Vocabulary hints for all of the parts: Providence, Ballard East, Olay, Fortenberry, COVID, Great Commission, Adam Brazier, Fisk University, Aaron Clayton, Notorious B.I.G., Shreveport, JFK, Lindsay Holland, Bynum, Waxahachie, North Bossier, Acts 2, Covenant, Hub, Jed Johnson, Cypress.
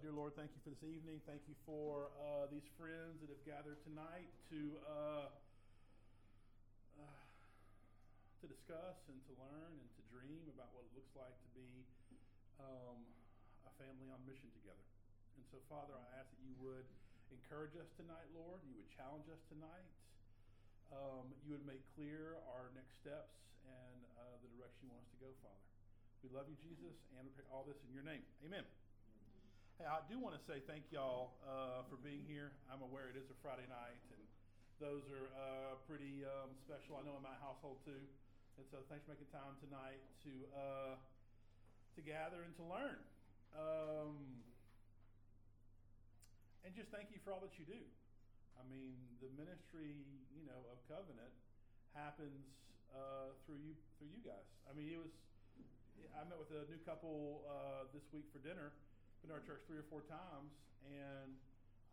Dear Lord, thank you for this evening. Thank you for these friends that have gathered tonight to discuss and to learn and to dream about what it looks like to be a family on mission together. And so, Father, I ask that you would encourage us tonight, Lord. You would challenge us tonight. You would make clear our next steps and the direction you want us to go, Father. We love you, Jesus, and all this in your name. Amen. Hey, I do want to say thank y'all for being here. I'm aware it is a Friday night, and those are pretty special. I know in my household too, and so thanks for making time tonight to gather and to learn, and just thank you for all that you do. I mean, the ministry, you know, of Covenant happens through you guys. I mean, I met with a new couple this week for dinner. Been to our church 3 or 4 times, and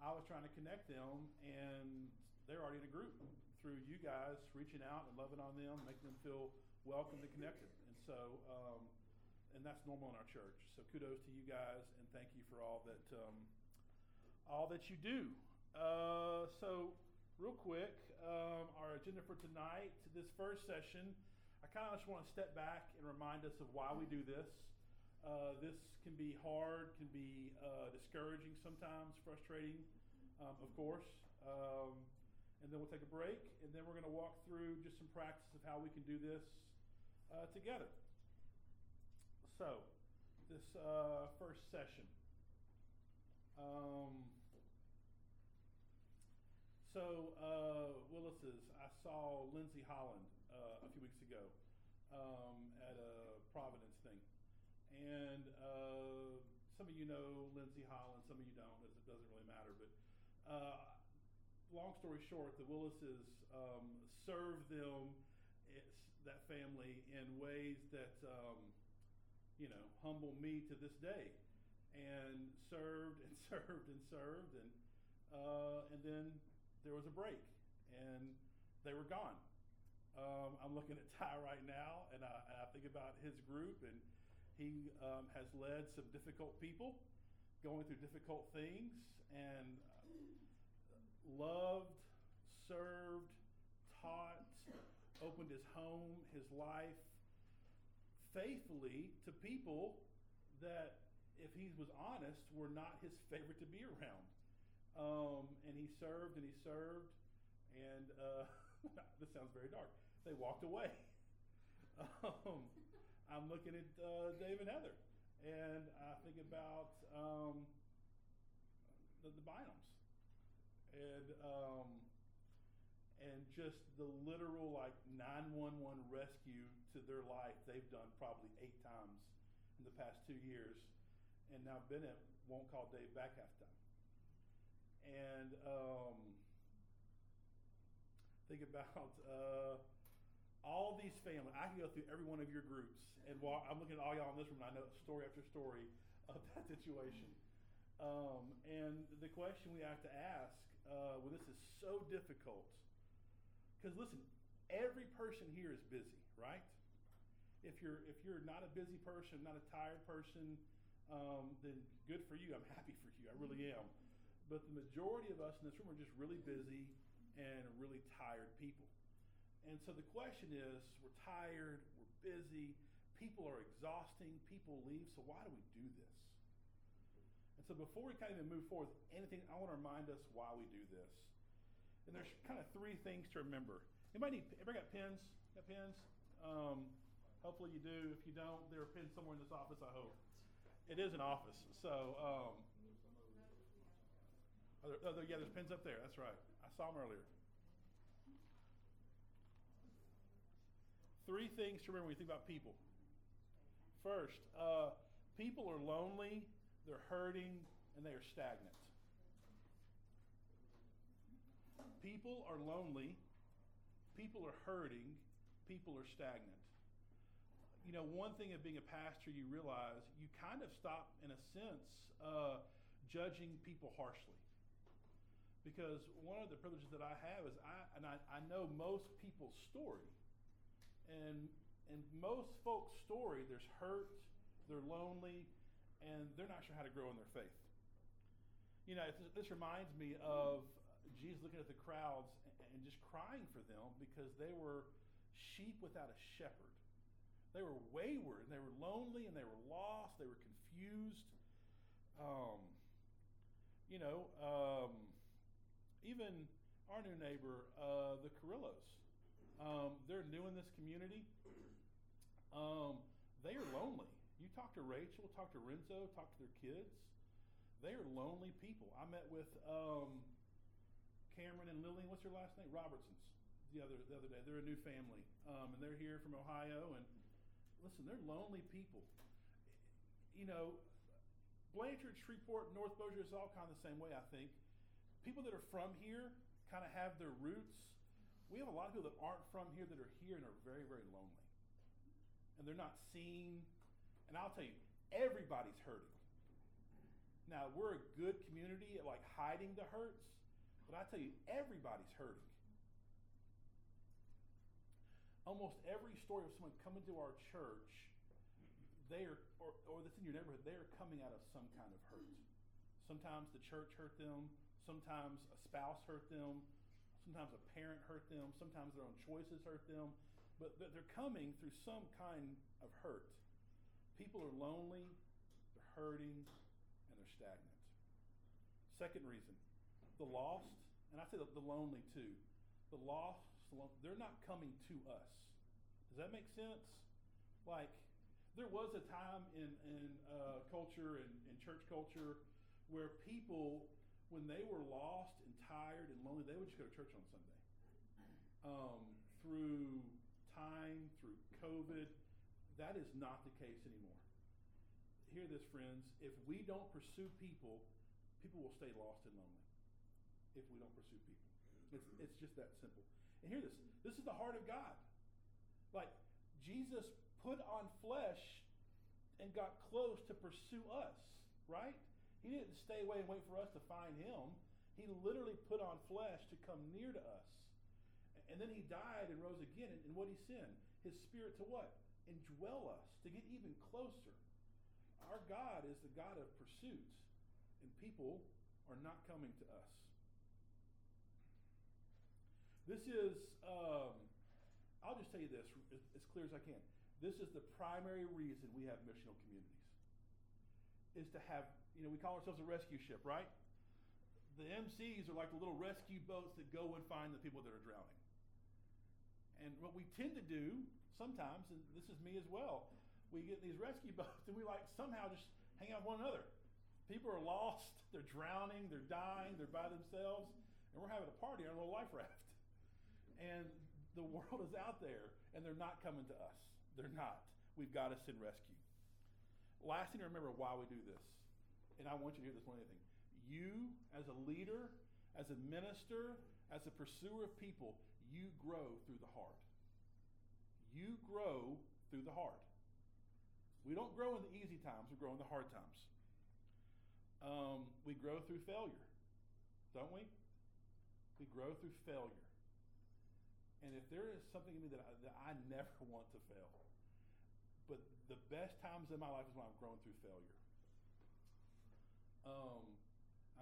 I was trying to connect them, and they're already in a group through you guys reaching out and loving on them, making them feel welcome and connected. And so and that's normal in our church, so kudos to you guys and thank you for all that you do. So real quick, our agenda for tonight, this first session, I kind of just want to step back and remind us of why we do this. This can be hard, can be discouraging sometimes, frustrating, of course. And then we'll take a break, and then we're going to walk through just some practice of how we can do this together. So, this first session. Willis's, I saw Lindsay Holland a few weeks ago at a Providence thing. And some of you know Lindsay Holland, some of you don't, it doesn't really matter. But long story short, the Willises served them, that family, in ways that, humble me to this day. And served. And then there was a break, and they were gone. I'm looking at Ty right now, and I think about his group, and he has led some difficult people, going through difficult things, and loved, served, taught, opened his home, his life, faithfully to people that, if he was honest, were not his favorite to be around. And he served, and this sounds very dark. They walked away. I'm looking at Dave and Heather, and I think about the Bynums, and just the literal 911 rescue to their life. They've done probably 8 times in the past 2 years, and now Bennett won't call Dave back half time. And think about all these families. I can go through every one of your groups, and while I'm looking at all y'all in this room, and I know story after story of that situation. And the question we have to ask, well, this is so difficult, because listen, every person here is busy, right? If you're not a busy person, not a tired person, then good for you. I'm happy for you. I really am. But the majority of us in this room are just really busy and really tired people. And so the question is, we're tired, we're busy, people are exhausting, people leave, so why do we do this? And so before we kind of move forward with anything, I want to remind us why we do this. And there's kind of 3 things to remember. Everybody got pens? Got pens? Hopefully you do. If you don't, there are pens somewhere in this office, I hope. It is an office, so there's pens up there, that's right. I saw them earlier. 3 things to remember when you think about people. First, people are lonely, they're hurting, and they are stagnant. People are lonely, people are hurting, people are stagnant. You know, one thing of being a pastor, you realize you kind of stop, in a sense, judging people harshly. Because one of the privileges that I have is I know most people's story. And in most folks' story, there's hurt, they're lonely, and they're not sure how to grow in their faith. You know, this reminds me of Jesus looking at the crowds and just crying for them because they were sheep without a shepherd. They were wayward, and they were lonely, and they were lost, they were confused. Even our new neighbor, the Carrillos, they're new in this community. They are lonely. You talk to Rachel, talk to Renzo, talk to their kids. They are lonely people. I met with Cameron and Lily, what's their last name? Robertson's. The other day. They're a new family, and they're here from Ohio. And listen, they're lonely people. You know, Blanchard, Shreveport, North Bossier is all kind of the same way, I think. People that are from here kind of have their roots. We have a lot of people that aren't from here that are here and are very, very lonely. And they're not seen. And I'll tell you, everybody's hurting. Now, we're a good community at like hiding the hurts, but I tell you, everybody's hurting. Almost every story of someone coming to our church, they are, or that's in your neighborhood, they are coming out of some kind of hurt. Sometimes the church hurt them. Sometimes a spouse hurt them. Sometimes a parent hurt them. Sometimes their own choices hurt them. But they're coming through some kind of hurt. People are lonely, they're hurting, and they're stagnant. Second reason, the lost, and I say the lonely too. The lost, they're not coming to us. Does that make sense? Like, there was a time in culture and in church culture where people, when they were lost and tired and lonely, they would just go to church on Sunday. Through time, through COVID, that is not the case anymore. Hear this, friends. If we don't pursue people, people will stay lost and lonely. If we don't pursue people. It's just that simple. And hear this. This is the heart of God. Like, Jesus put on flesh and got close to pursue us, right? He didn't stay away and wait for us to find him. He literally put on flesh to come near to us. And then he died and rose again. And what did he send? His spirit to what? Indwell us, to get even closer. Our God is the God of pursuit. And people are not coming to us. This is, I'll just tell you this as clear as I can. This is the primary reason we have missional communities. Is to have, you know, we call ourselves a rescue ship, right? The MCs are like the little rescue boats that go and find the people that are drowning. And what we tend to do sometimes, and this is me as well, we get these rescue boats and we like somehow just hang out with one another. People are lost, they're drowning, they're dying, they're by themselves, and we're having a party on a little life raft. And the world is out there, and they're not coming to us. They're not. We've got to send rescue. Last thing to remember why we do this, and I want you to hear this one thing. You, as a leader, as a minister, as a pursuer of people, you grow through the hard. You grow through the hard. We don't grow in the easy times. We grow in the hard times. We grow through failure, don't we? We grow through failure. And if there is something in me that I never want to fail, but the best times in my life is when I've grown through failure.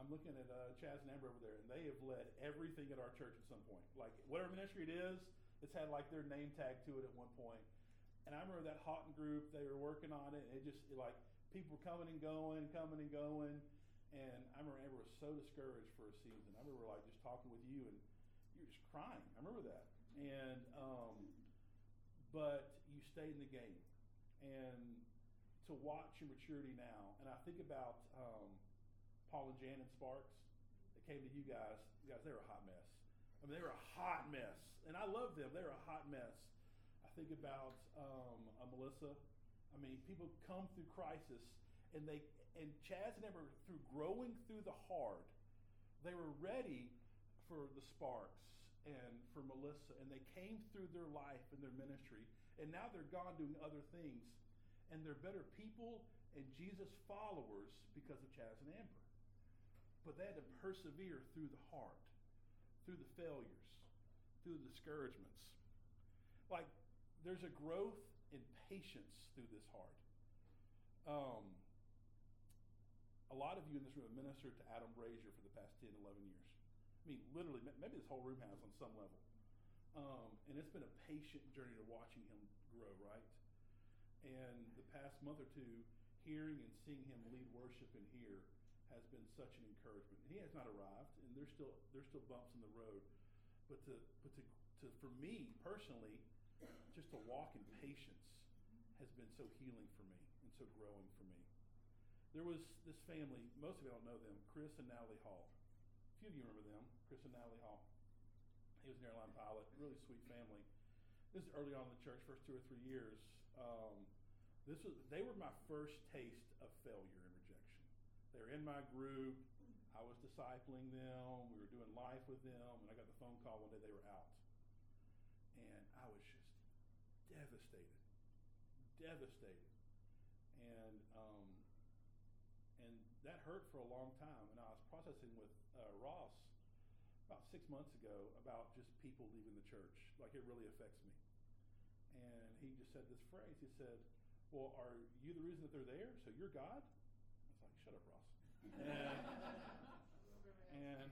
I'm looking at Chaz and Amber over there, and they have led everything at our church at some point. Like, whatever ministry it is, it's had like their name tag to it at one point. And I remember that Houghton group, they were working on it, and it just, like, people were coming and going. And I remember Amber was so discouraged for a season. I remember, like, just talking with you, and you're just crying. I remember that. And but you stayed in the game. And to watch your maturity now, and I think about Paul and Jan and Sparks that came to you guys. You guys, they were a hot mess. I mean, they were a hot mess. And I love them. They were a hot mess. I think about Melissa. I mean, people come through crisis, and Chaz and Amber, through growing through the hard, they were ready for the Sparks and for Melissa, and they came through their life and their ministry, and now they're gone doing other things, and they're better people and Jesus followers because of Chaz and Amber. But they had to persevere through the hard, through the failures, through the discouragements. Like, there's a growth in patience through this hard. A lot of you in this room have ministered to Adam Brazier for the past 10, 11 years. I mean, literally, maybe this whole room has on some level. And it's been a patient journey to watching him grow, right? And the past month or two, hearing and seeing him lead worship in here has been such an encouragement. And he has not arrived, and there's still bumps in the road. But for me personally, just to walk in patience has been so healing for me and so growing for me. There was this family, most of you don't know them, Chris and Natalie Hall. A few of you remember them, Chris and Natalie Hall. He was an airline pilot, really sweet family. This is early on in the church, first 2 or 3 years. They were my first taste of failure and rejection. They were in my group. I was discipling them. We were doing life with them. And I got the phone call one day they were out. And I was just devastated. Devastated. And that hurt for a long time. And I was processing with Ross about 6 months ago about just people leaving the church. Like, it really affects me. And he just said this phrase. He said, "Well, are you the reason that they're there? So you're God?" I was like, "Shut up, Ross." And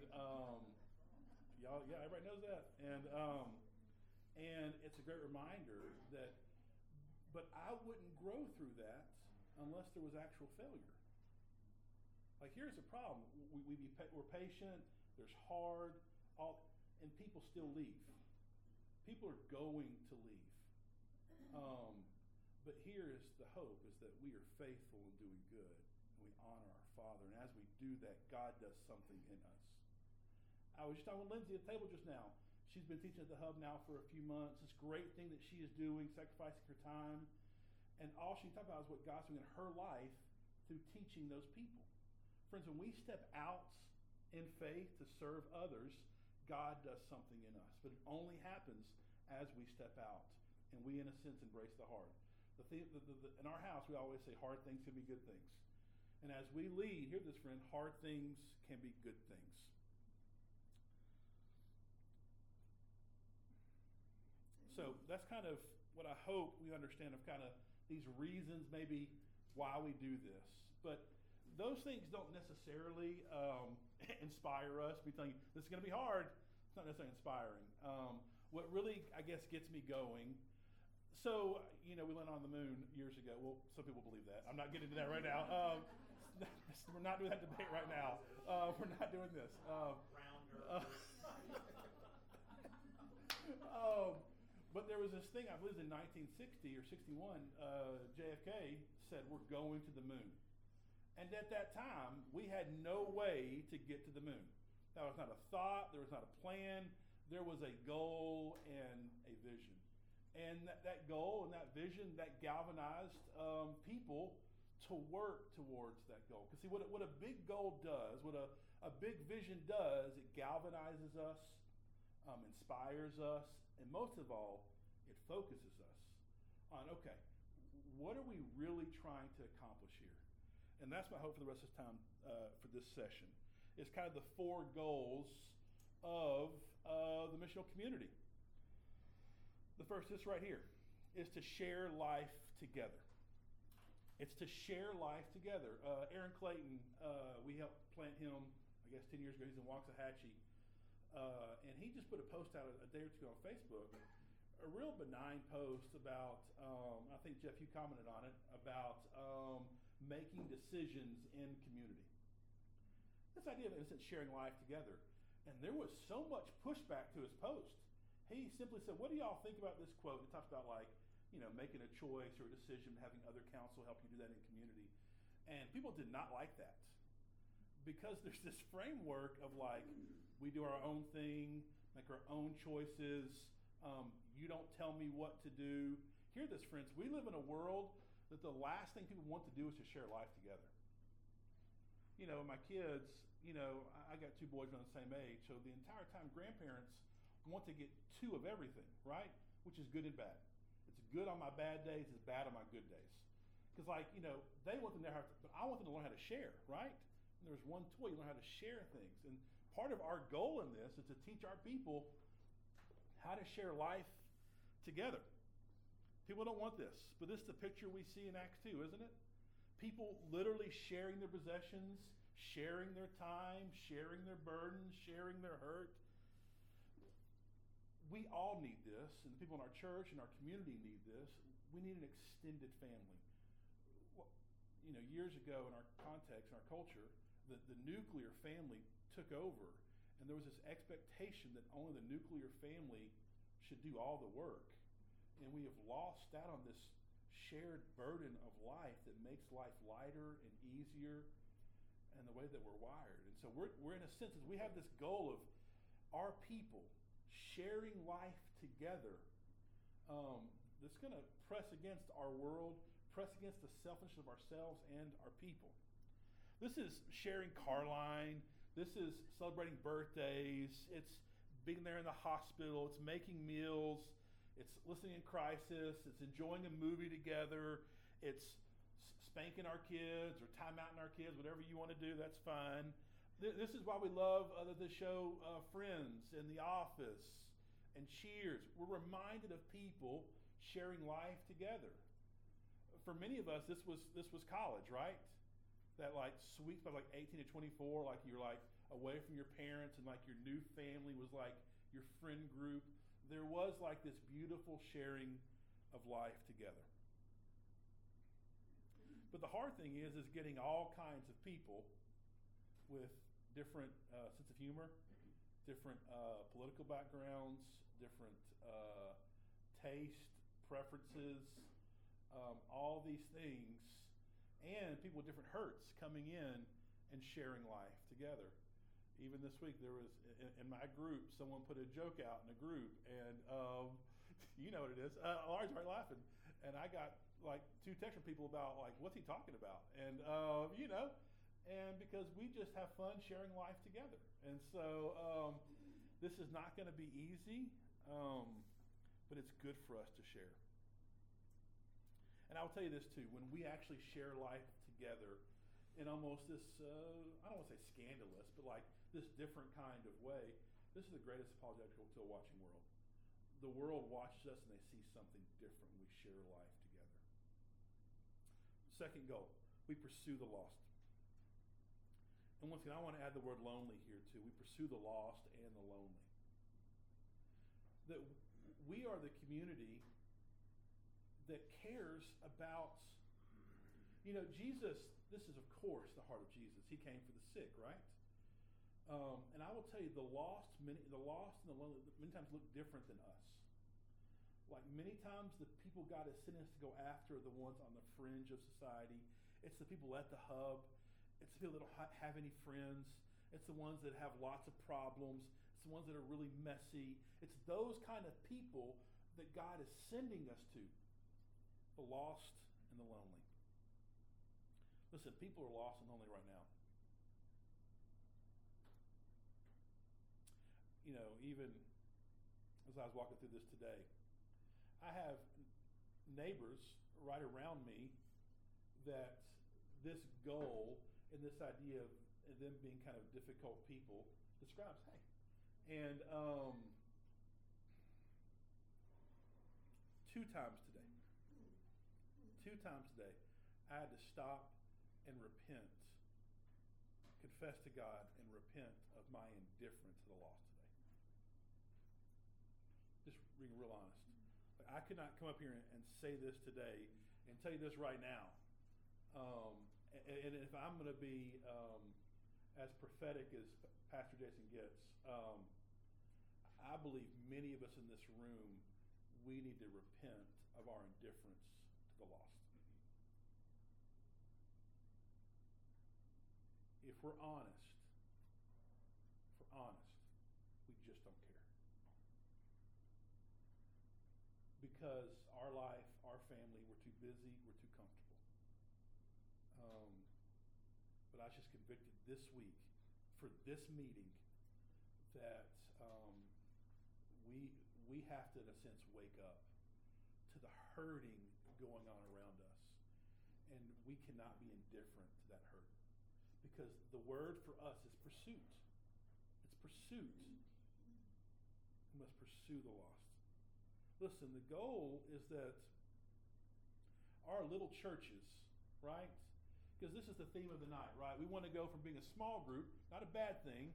y'all, yeah, everybody knows that. And it's a great reminder that, but I wouldn't grow through that unless there was actual failure. Like, here's the problem. We're patient. There's hard, and people still leave. People are going to leave. But here is the hope, is that we are faithful in doing good, and we honor our Father. And as we do that, God does something in us. I was just talking with Lindsay at the table just now. She's been teaching at the Hub now for a few months. This great thing that she is doing, sacrificing her time. And all she talked about is what God's doing in her life through teaching those people. Friends, when we step out in faith to serve others, God does something in us. But it only happens as we step out, and we, in a sense, embrace the hard. In our house, we always say hard things can be good things. And as we lead, hear this, friend, hard things can be good things. So that's kind of what I hope we understand of kind of these reasons maybe why we do this. But those things don't necessarily inspire us. Be telling you, this is going to be hard. It's not necessarily inspiring. What really, I guess, gets me going. So, you know, we went on the moon years ago. Well, some people believe that. I'm not getting into that right now. We're not doing that debate right now. We're not doing this. Rounder. But there was this thing, I believe in 1960 or 61, JFK said, "We're going to the moon." And at that time, we had no way to get to the moon. That was not a thought. There was not a plan. There was a goal and a vision. And that goal and that vision, that galvanized people to work towards that goal. Because see, what a big goal does, what a big vision does, it galvanizes us, inspires us, and most of all, it focuses us on, okay, what are we really trying to accomplish here? And that's my hope for the rest of the time for this session. It's kind of the four goals of the missional community. The first, this right here, is to share life together. It's to share life together. Aaron Clayton, we helped plant him, I guess, 10 years ago. He's in Waxahachie. And he just put a post out a day or two on Facebook, a real benign post about, I think, Jeff, you commented on it, about making decisions in community. This idea of, in a sense, sharing life together. And there was so much pushback to his post. He simply said, "What do y'all think about this quote?" It talks about, like, you know, making a choice or a decision, having other counsel help you do that in community. And people did not like that, because there's this framework of, like, we do our own thing, make our own choices. You don't tell me what to do. Hear this, friends. We live in a world that the last thing people want to do is to share life together. You know, my kids, you know, I got two boys around the same age, so the entire time grandparents want to get two of everything, right? Which is good and bad. It's good on my bad days, it's bad on my good days. Because, like, you know, they want them to have to, but I want them to learn how to share, right? And there's one tool, you learn how to share things. And part of our goal in this is to teach our people how to share life together. People don't want this, but this is the picture we see in Acts 2, isn't it? People literally sharing their possessions, sharing their time, sharing their burdens, sharing their hurt. We all need this, and the people in our church and our community need this. We need an extended family. You know, years ago in our context, in our culture, the nuclear family took over, and there was this expectation that only the nuclear family should do all the work. And we have lost out on this shared burden of life that makes life lighter and easier, and the way that we're wired. And so we're in a sense, we have this goal of our people sharing life together, that's going to press against our world, press against the selfishness of ourselves and our people. This is sharing car line. This is celebrating birthdays. It's being there in the hospital. It's making meals. It's listening in crisis. It's enjoying a movie together. It's spanking our kids or time outing our kids. Whatever you want to do, that's fine. This is why we love the show Friends and The Office and Cheers. We're reminded of people sharing life together. For many of us, this was college, right? That like sweet spot, like 18 to 24, like you're like away from your parents and like your new family was like your friend group. There was like this beautiful sharing of life together. But the hard thing is getting all kinds of people with different sense of humor, different political backgrounds, different taste, preferences, all these things, and people with different hurts coming in and sharing life together. Even this week, there was, in my group, someone put a joke out in a group, and you know what it is. Larry's right laughing, and I got like two texts from people about like, what's he talking about? And you know, and because we just have fun sharing life together. And so this is not going to be easy, but it's good for us to share. And I'll tell you this too, when we actually share life together in almost this, I don't want to say scandalous, but like this different kind of way, this is the greatest apologetical to a watching world. The world watches us and they see something different. We share life together. Second goal, we pursue the lost. And once again, I want to add the word lonely here too. We pursue the lost and the lonely. That we are the community that cares about, you know, Jesus, this is of course the heart of Jesus. He came for the sick, right? And I will tell you, the lost and the lonely many times look different than us. Like many times the people God has sent us to go after are the ones on the fringe of society. It's the people at the Hub. It's the people that don't have any friends. It's the ones that have lots of problems. It's the ones that are really messy. It's those kind of people that God is sending us to, the lost and the lonely. Listen, people are lost and lonely right now. You know, even as I was walking through this today, I have neighbors right around me that this goal and this idea of them being kind of difficult people describes, hey. And 2 times today, I had to stop and repent, confess to God and repent of my indifference to the lost today. Just being real honest. Like, I could not come up here and say this today and tell you this right now. And if I'm going to be as prophetic as Pastor Jason gets, I believe many of us in this room, we need to repent of our indifference to the lost. If we're honest, we just don't care. Because our life, our family, we're too busy, we're too comfortable. But I was just convicted this week for this meeting that we have to, in a sense, wake up to the hurting going on around us. And we cannot be indifferent to that hurt. Because the word for us is pursuit. It's pursuit. We must pursue the lost. Listen, the goal is that our little churches, right? because this is the theme of the night, right? We want to go from being a small group, not a bad thing,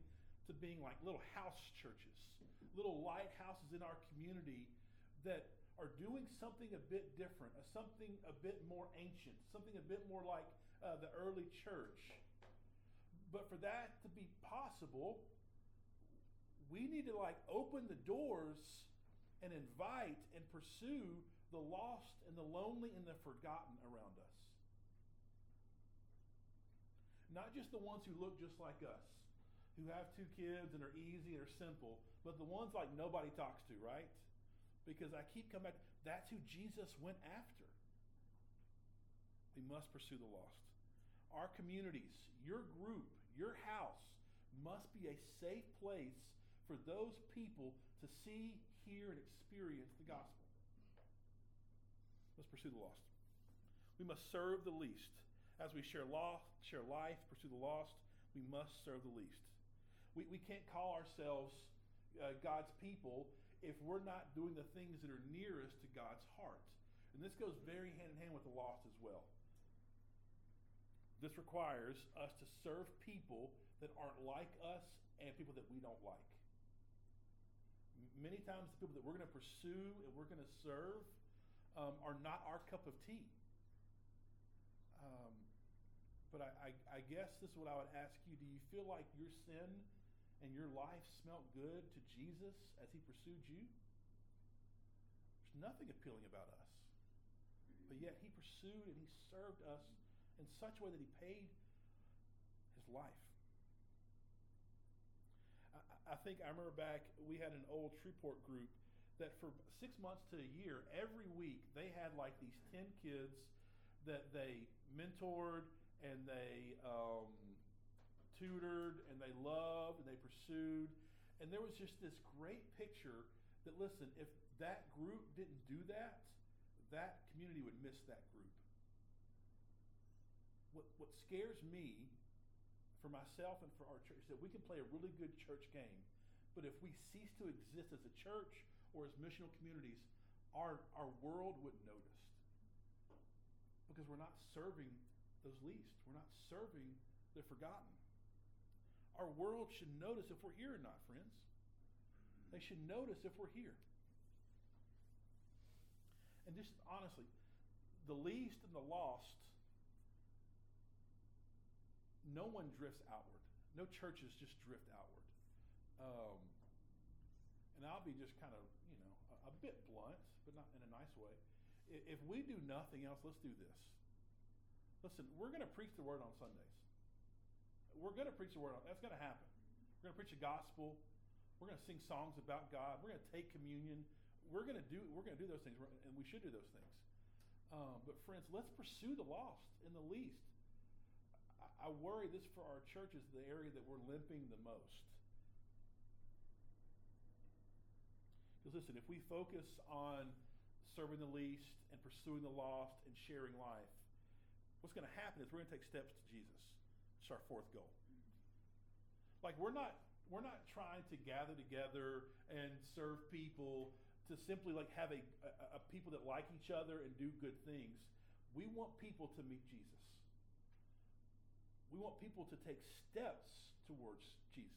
to being like little house churches, little lighthouses in our community that are doing something a bit different, something a bit more ancient, something a bit more like the early church. But for that to be possible, we need to like open the doors and invite and pursue the lost and the lonely and the forgotten around us. Not just the ones who look just like us, who have two kids and are easy and are simple, but the ones like nobody talks to, right? Because I keep coming back, that's who Jesus went after. We must pursue the lost. Our communities, your group, your house must be a safe place for those people to see, hear, and experience the gospel. Let's pursue the lost. We must serve the least. As we share life, pursue the lost, we must serve the least. We can't call ourselves God's people if we're not doing the things that are nearest to God's heart. And this goes very hand in hand with the lost as well. This requires us to serve people that aren't like us and people that we don't like. Many times the people that we're going to pursue and we're going to serve are not our cup of tea. But I guess this is what I would ask you. Do you feel like your sin and your life smelt good to Jesus as he pursued you? There's nothing appealing about us. But yet he pursued and he served us in such a way that he paid his life. I think I remember back, we had an old Shreveport group that for 6 months to a year, every week, they had like these 10 kids that they mentored and they tutored and they loved and they pursued. And there was just this great picture that, listen, if that group didn't do that, that community would miss that group. What scares me for myself and for our church is that we can play a really good church game, but if we cease to exist as a church or as missional communities, our world wouldn't notice, because we're not serving those least. We're not serving the forgotten. Our world should notice if we're here or not, friends. They should notice if we're here. And just honestly, the least and the lost, no one drifts outward. No churches just drift outward. And I'll be just kind of, a bit blunt, but not in a nice way. If we do nothing else, let's do this. Listen, we're going to preach the word on Sundays. We're going to preach the word. That's going to happen. We're going to preach the gospel. We're going to sing songs about God. We're going to take communion. We're going to do those things, and we should do those things. But friends, let's pursue the lost and the least. I worry this for our church is the area that we're limping the most. Because listen, if we focus on serving the least and pursuing the lost and sharing life, what's going to happen is we're going to take steps to Jesus. It's our fourth goal. Like we're not trying to gather together and serve people to simply like have a people that like each other and do good things. We want people to meet Jesus. We want people to take steps towards Jesus.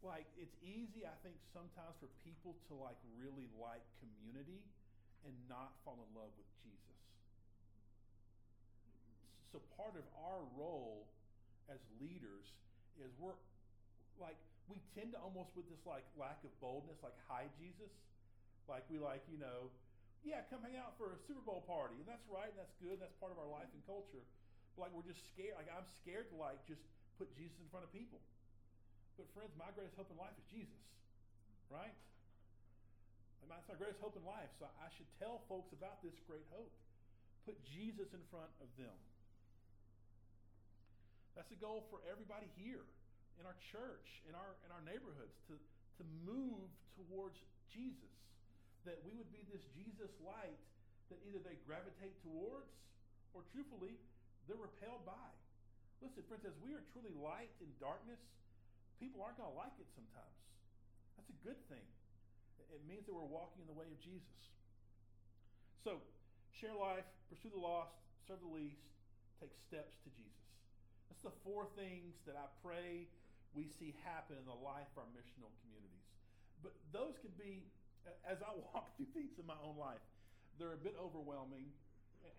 Like, it's easy, I think, sometimes for people to like really like community and not fall in love with Jesus. So part of our role as leaders is we're like, we tend to almost with this like lack of boldness, like hide Jesus. Like we like, yeah, come hang out for a Super Bowl party. And that's right, and that's good, and that's part of our life and culture. But like we're just scared. Like I'm scared to like just put Jesus in front of people. But friends, my greatest hope in life is Jesus, right? That's my greatest hope in life. So I should tell folks about this great hope. Put Jesus in front of them. That's the goal for everybody here in our church, in our neighborhoods, to move towards Jesus. That we would be this Jesus light that either they gravitate towards or truthfully, they're repelled by. Listen, friends, as we are truly light in darkness, people aren't going to like it sometimes. That's a good thing. It means that we're walking in the way of Jesus. So share life, pursue the lost, serve the least, take steps to Jesus. That's the four things that I pray we see happen in the life of our missional communities. But those can be, as I walk through things in my own life, they're a bit overwhelming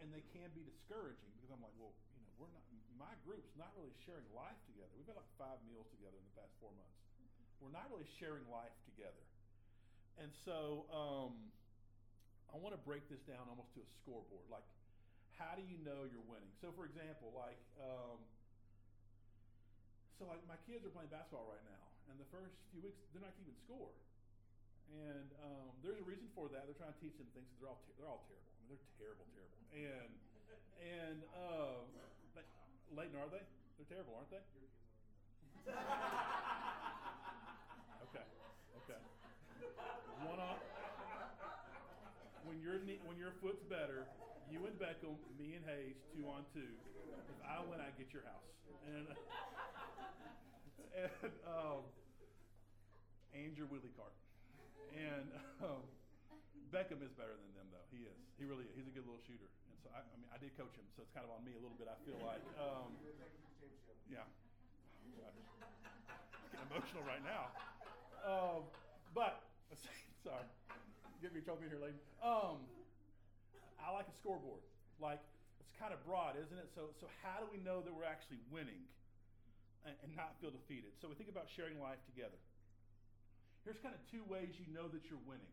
and they can be discouraging because I'm like, well, you know, we're not, my group's not really sharing life together. We've had like 5 meals together in the past 4 months. We're not really sharing life together. And so I want to break this down almost to a scoreboard. Like, how do you know you're winning? So for example, like, my kids are playing basketball right now, and the first few weeks, they're not keeping score. And there's a reason for that. They're trying to teach them things that they're all terrible. I mean, they're terrible. And Leighton, are they? They're terrible, aren't they? Okay. One off. When your foot's better, you and Beckham, me and Hayes, 2-on-2. If I win, I get your house. And your Willie cart. And Beckham is better than them, though. He is. He really is. He's a good little shooter. And so, I did coach him, so it's kind of on me a little bit, I feel like. Yeah. I'm getting emotional right now. But, sorry. Get me a trophy here, lady. I like a scoreboard. Like, it's kind of broad, isn't it? So how do we know that we're actually winning and not feel defeated? So we think about sharing life together. Here's kind of 2 ways you know that you're winning.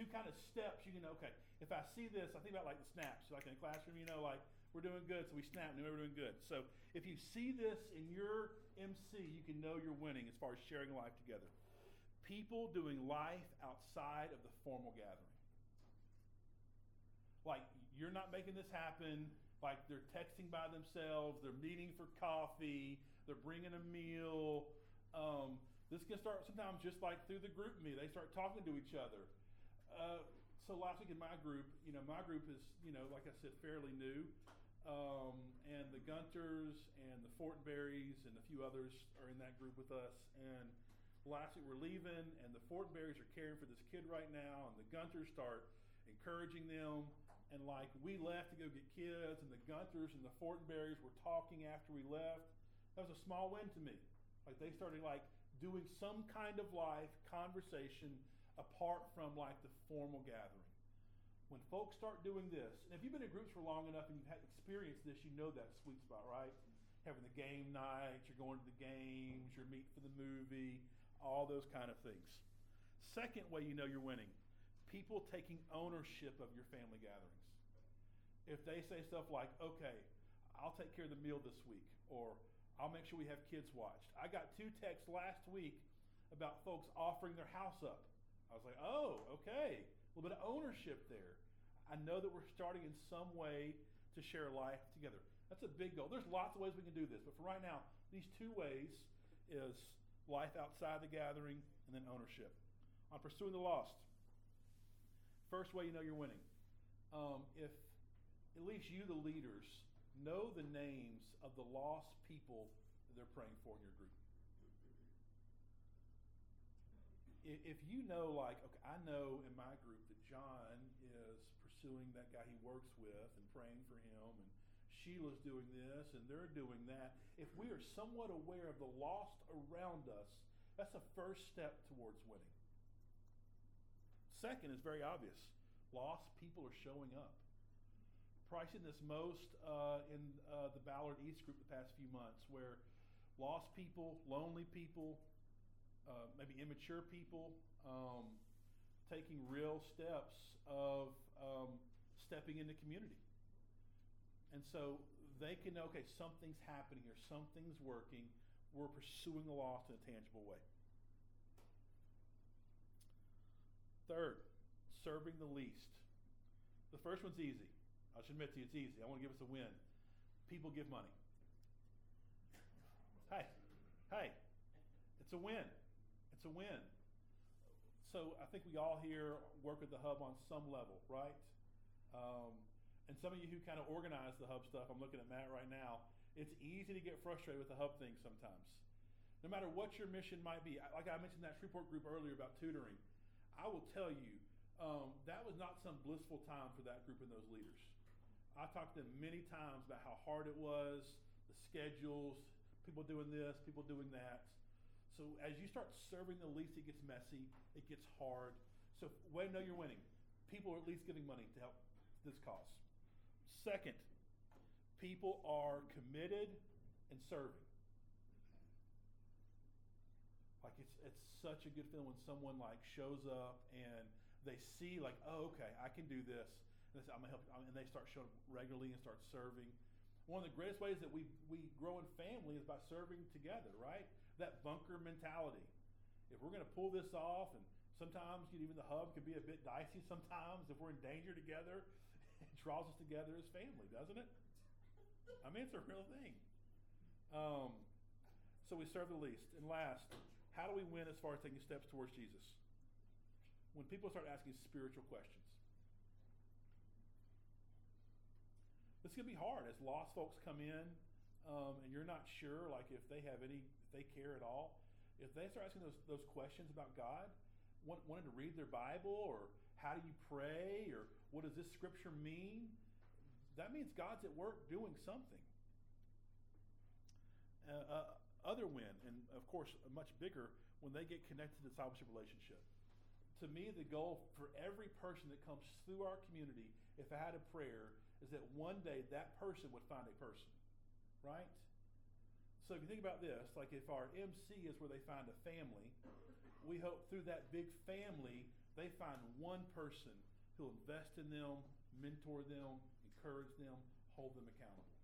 2 kind of steps you can know, okay, if I see this, I think about like the snaps. Like in the classroom, you know, like we're doing good, so we snap and we're doing good. So if you see this in your MC, you can know you're winning as far as sharing life together. People doing life outside of the formal gathering. Like, you're not making this happen. Like, they're texting by themselves. They're meeting for coffee. They're bringing a meal. This can start sometimes just like through the group meet. They start talking to each other. So last week in my group is, like I said, fairly new. And the Gunters and the Fortenberries and a few others are in that group with us. And last week we're leaving, and the Fortenberries are caring for this kid right now. And the Gunters start encouraging them. And like, we left to go get kids, and the Gunters and the Fortenberries were talking after we left. That was a small win to me. Like, they started like doing some kind of life conversation apart from like the formal gathering. When folks start doing this, and if you've been in groups for long enough and you've had experienced this, you know that sweet spot, right? Having the game nights, you're going to the games, you're meeting for the movie, all those kind of things. Second way you know you're winning, people taking ownership of your family gatherings. If they say stuff like, okay, I'll take care of the meal this week, or I'll make sure we have kids watched. I got 2 texts last week about folks offering their house up. I was like, oh, okay. A little bit of ownership there. I know that we're starting in some way to share life together. That's a big goal. There's lots of ways we can do this, but for right now, these 2 ways is life outside the gathering and then ownership. On pursuing the lost, first way you know you're winning. If at least you, the leaders, know the names of the lost people that they're praying for in your group. If you know, like, okay, I know in my group that John is pursuing that guy he works with and praying for him, and Sheila's doing this, and they're doing that. If we are somewhat aware of the lost around us, that's the first step towards winning. Second is very obvious. Lost people are showing up. Pricing this most in the Ballard East group the past few months, where lost people, lonely people, maybe immature people, taking real steps of stepping into community. And so they can know, okay, something's happening here, something's working, we're pursuing the lost in a tangible way. Third, serving the least. The first one's easy. I should admit to you, it's easy. I want to give us a win. People give money. Hey, it's a win. So I think we all here work at the Hub on some level, right? And some of you who kind of organize the Hub stuff, I'm looking at Matt right now, it's easy to get frustrated with the Hub thing sometimes. No matter what your mission might be, like I mentioned that Shreveport group earlier about tutoring, I will tell you, That was not some blissful time for that group and those leaders. I talked to them many times about how hard it was, the schedules, people doing this, people doing that. So as you start serving the least, it gets messy, it gets hard. So way to know you're winning. People are at least giving money to help this cause. Second, people are committed and serving. Like it's such a good feeling when someone like shows up and they see like, oh, okay, I can do this. And they say, I'm gonna help you. And they start showing up regularly and start serving. One of the greatest ways that we grow in family is by serving together, right? That bunker mentality. If we're gonna pull this off, and sometimes even the hub can be a bit dicey sometimes, if we're in danger together, it draws us together as family, doesn't it? I mean, it's a real thing. So we serve the least. And last, how do we win as far as taking steps towards Jesus? When people start asking spiritual questions. This can be hard as lost folks come in, and you're not sure, like if they care at all. If they start asking those questions about God, wanting to read their Bible, or how do you pray, or what does this scripture mean? That means God's at work doing something. Other win, and of course much bigger, when they get connected to the discipleship relationship. To me, the goal for every person that comes through our community, if I had a prayer, is that one day that person would find a person, right? So if you think about this, like if our MC is where they find a family, we hope through that big family, they find one person who'll invest in them, mentor them, encourage them, hold them accountable.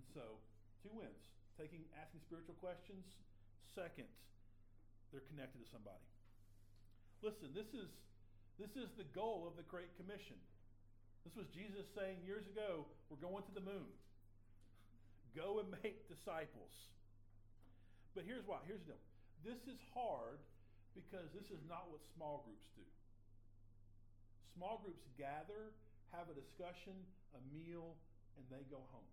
And so, two wins. Asking spiritual questions. Second, they're connected to somebody. Listen, this is the goal of the Great Commission. This was Jesus saying years ago, we're going to the moon. Go and make disciples. But here's why. Here's the deal. This is hard because this is not what small groups do. Small groups gather, have a discussion, a meal, and they go home.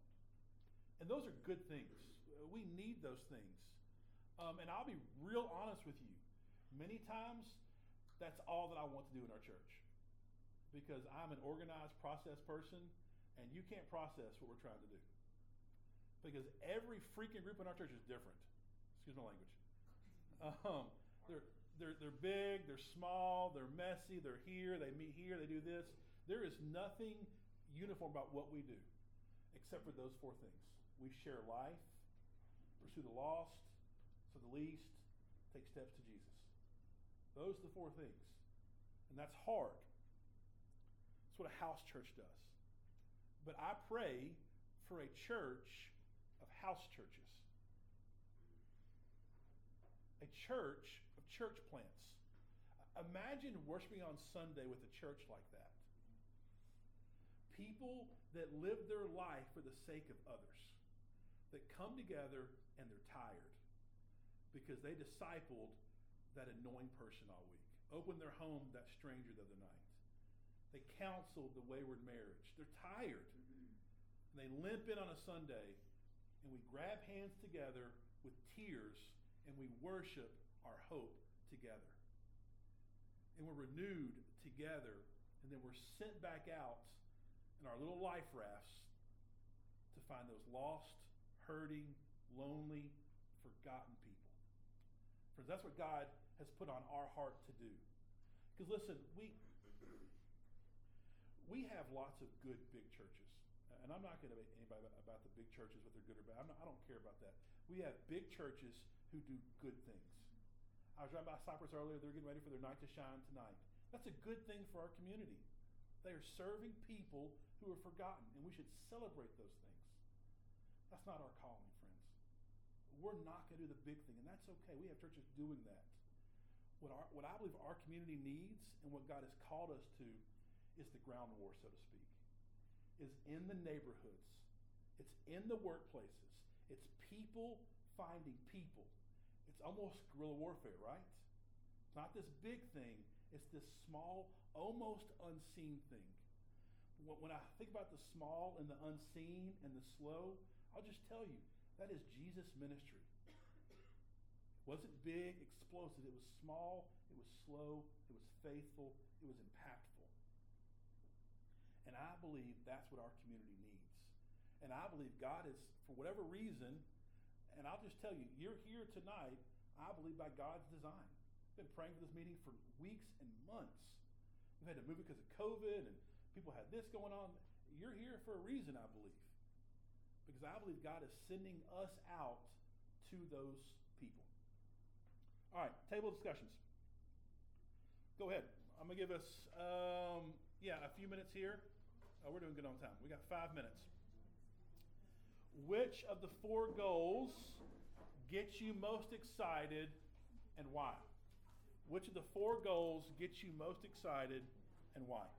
And those are good things. We need those things. And I'll be real honest with you. Many times, that's all that I want to do in our church. Because I'm an organized process person, and you can't process what we're trying to do. Because every freaking group in our church is different. Excuse my language. They're big, they're small, they're messy, they're here, they meet here, they do this. There is nothing uniform about what we do, except for those four things. We share life, pursue the lost, serve the least, take steps to Jesus. Those are the four things. And that's hard. That's what a house church does. But I pray for a church of house churches. A church of church plants. Imagine worshiping on Sunday with a church like that. People that live their life for the sake of others, that come together and they're tired because they discipled that annoying person all week, opened their home to that stranger the other night. They counseled the wayward marriage. They're tired. And they limp in on a Sunday, and we grab hands together with tears, and we worship our hope together. And we're renewed together, and then we're sent back out in our little life rafts to find those lost, hurting, lonely, forgotten people. Friends, that's what God has put on our heart to do. Because listen, we have lots of good big churches. And I'm not going to debate anybody about the big churches, whether they're good or bad. I don't care about that. We have big churches who do good things. I was driving by Cypress earlier. They're getting ready for their night to shine tonight. That's a good thing for our community. They are serving people who are forgotten, and we should celebrate those things. That's not our calling, friends. We're not going to do the big thing, and that's okay. We have churches doing that. What I believe our community needs and what God has called us to is the ground war, so to speak. It's in the neighborhoods. It's in the workplaces. It's people finding people. It's almost guerrilla warfare, right? It's not this big thing. It's this small, almost unseen thing. When I think about the small and the unseen and the slow, I'll just tell you, that is Jesus' ministry. It wasn't big, explosive. It was small. It It was slow. It was faithful. It was impactful. And I believe that's what our community needs. And I believe God is, for whatever reason, and I'll just tell you, you're here tonight, I believe by God's design. I've been praying for this meeting for weeks and months. We've had to move it because of COVID, and people had this going on. You're here for a reason, I believe. Because I believe God is sending us out to those people. All right, table discussions. Go ahead. I'm going to give us, a few minutes here. Oh, we're doing good on time. We got 5 minutes. Which of the four goals gets you most excited and why? Which of the four goals gets you most excited and why?